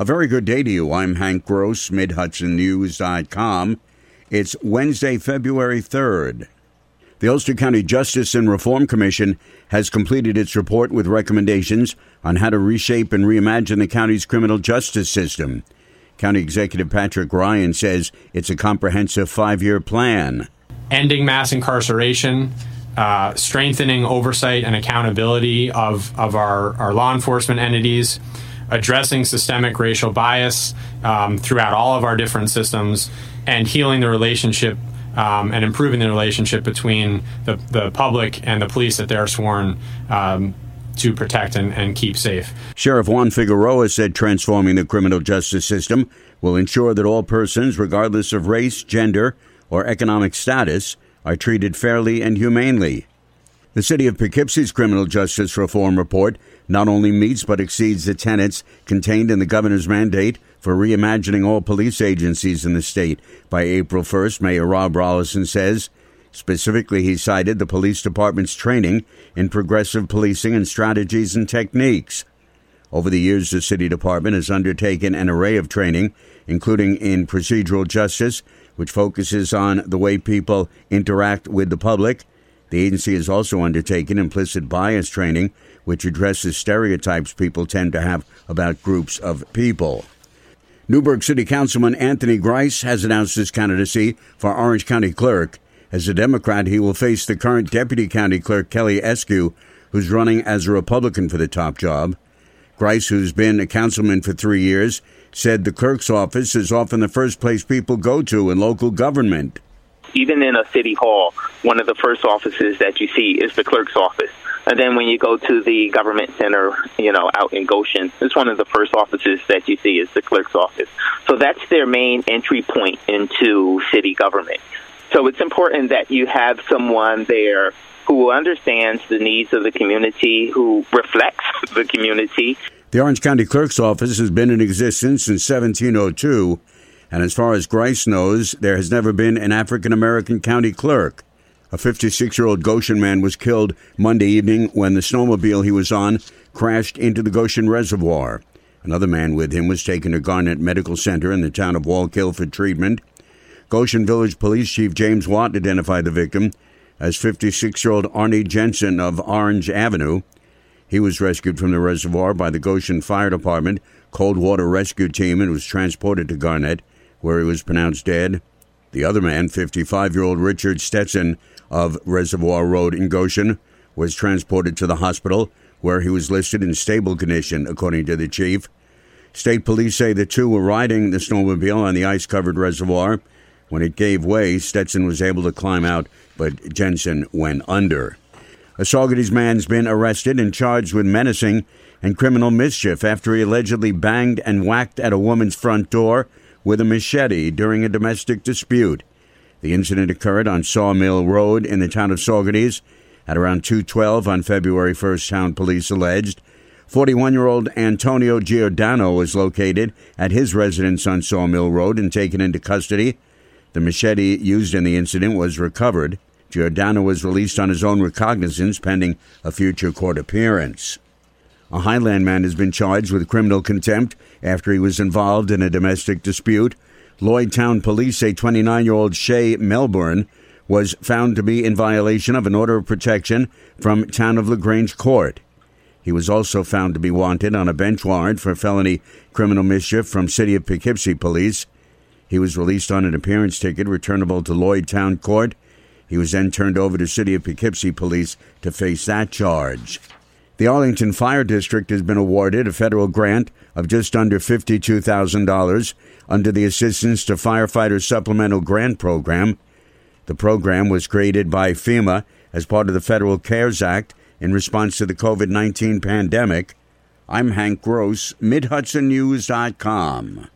A very good day to you. I'm Hank Gross, MidHudsonNews.com. It's Wednesday, February 3rd. The Ulster County Justice and Reform Commission has completed its report with recommendations on how to reshape and reimagine the county's criminal justice system. County Executive Patrick Ryan says it's a comprehensive 5-year plan. Ending mass incarceration, strengthening oversight and accountability of our law enforcement entities, addressing systemic racial bias throughout all of our different systems, and healing the relationship and improving the relationship between the public and the police that they're sworn to protect and keep safe. Sheriff Juan Figueroa said transforming the criminal justice system will ensure that all persons, regardless of race, gender, or economic status, are treated fairly and humanely. The City of Poughkeepsie's Criminal Justice Reform Report not only meets but exceeds the tenets contained in the governor's mandate for reimagining all police agencies in the state. By April 1st, Mayor Rob Rolison says, specifically, he cited the police department's training in progressive policing and strategies and techniques. Over the years, the city department has undertaken an array of training, including in procedural justice, which focuses on the way people interact with the public. The agency has also undertaken implicit bias training, which addresses stereotypes people tend to have about groups of people. Newburgh City Councilman Anthony Grice has announced his candidacy for Orange County Clerk. As a Democrat, he will face the current Deputy County Clerk, Kelly Eskew, who's running as a Republican for the top job. Grice, who's been a councilman for 3 years, said the clerk's office is often the first place people go to in local government. Even in a city hall, one of the first offices that you see is the clerk's office. And then when you go to the government center, out in Goshen, it's one of the first offices that you see is the clerk's office. So that's their main entry point into city government. So it's important that you have someone there who understands the needs of the community, who reflects the community. The Orange County Clerk's Office has been in existence since 1702, and as far as Grice knows, there has never been an African-American county clerk. A 56-year-old Goshen man was killed Monday evening when the snowmobile he was on crashed into the Goshen Reservoir. Another man with him was taken to Garnett Medical Center in the town of Wallkill for treatment. Goshen Village Police Chief James Watt identified the victim as 56-year-old Arnie Jensen of Orange Avenue. He was rescued from the reservoir by the Goshen Fire Department Cold Water Rescue Team and was transported to Garnett, where he was pronounced dead. The other man, 55-year-old Richard Stetson of Reservoir Road in Goshen, was transported to the hospital, where he was listed in stable condition, according to the chief. State police say the two were riding the snowmobile on the ice-covered reservoir. When it gave way, Stetson was able to climb out, but Jensen went under. A Saugerties man's been arrested and charged with menacing and criminal mischief after he allegedly banged and whacked at a woman's front door with a machete during a domestic dispute. The incident occurred on Sawmill Road in the town of Saugerties at around 2:12 on February 1st, town police alleged. 41-year-old Antonio Giordano was located at his residence on Sawmill Road and taken into custody. The machete used in the incident was recovered. Giordano was released on his own recognizance pending a future court appearance. A Highland man has been charged with criminal contempt after he was involved in a domestic dispute. Lloydtown police say 29-year-old Shay Melbourne was found to be in violation of an order of protection from town of LaGrange court. He was also found to be wanted on a bench warrant for felony criminal mischief from City of Poughkeepsie police. He was released on an appearance ticket returnable to Lloydtown Court. He was then turned over to City of Poughkeepsie Police to face that charge. The Arlington Fire District has been awarded a federal grant of just under $52,000 under the Assistance to Firefighters Supplemental Grant Program. The program was created by FEMA as part of the Federal CARES Act in response to the COVID-19 pandemic. I'm Hank Gross, MidHudsonNews.com.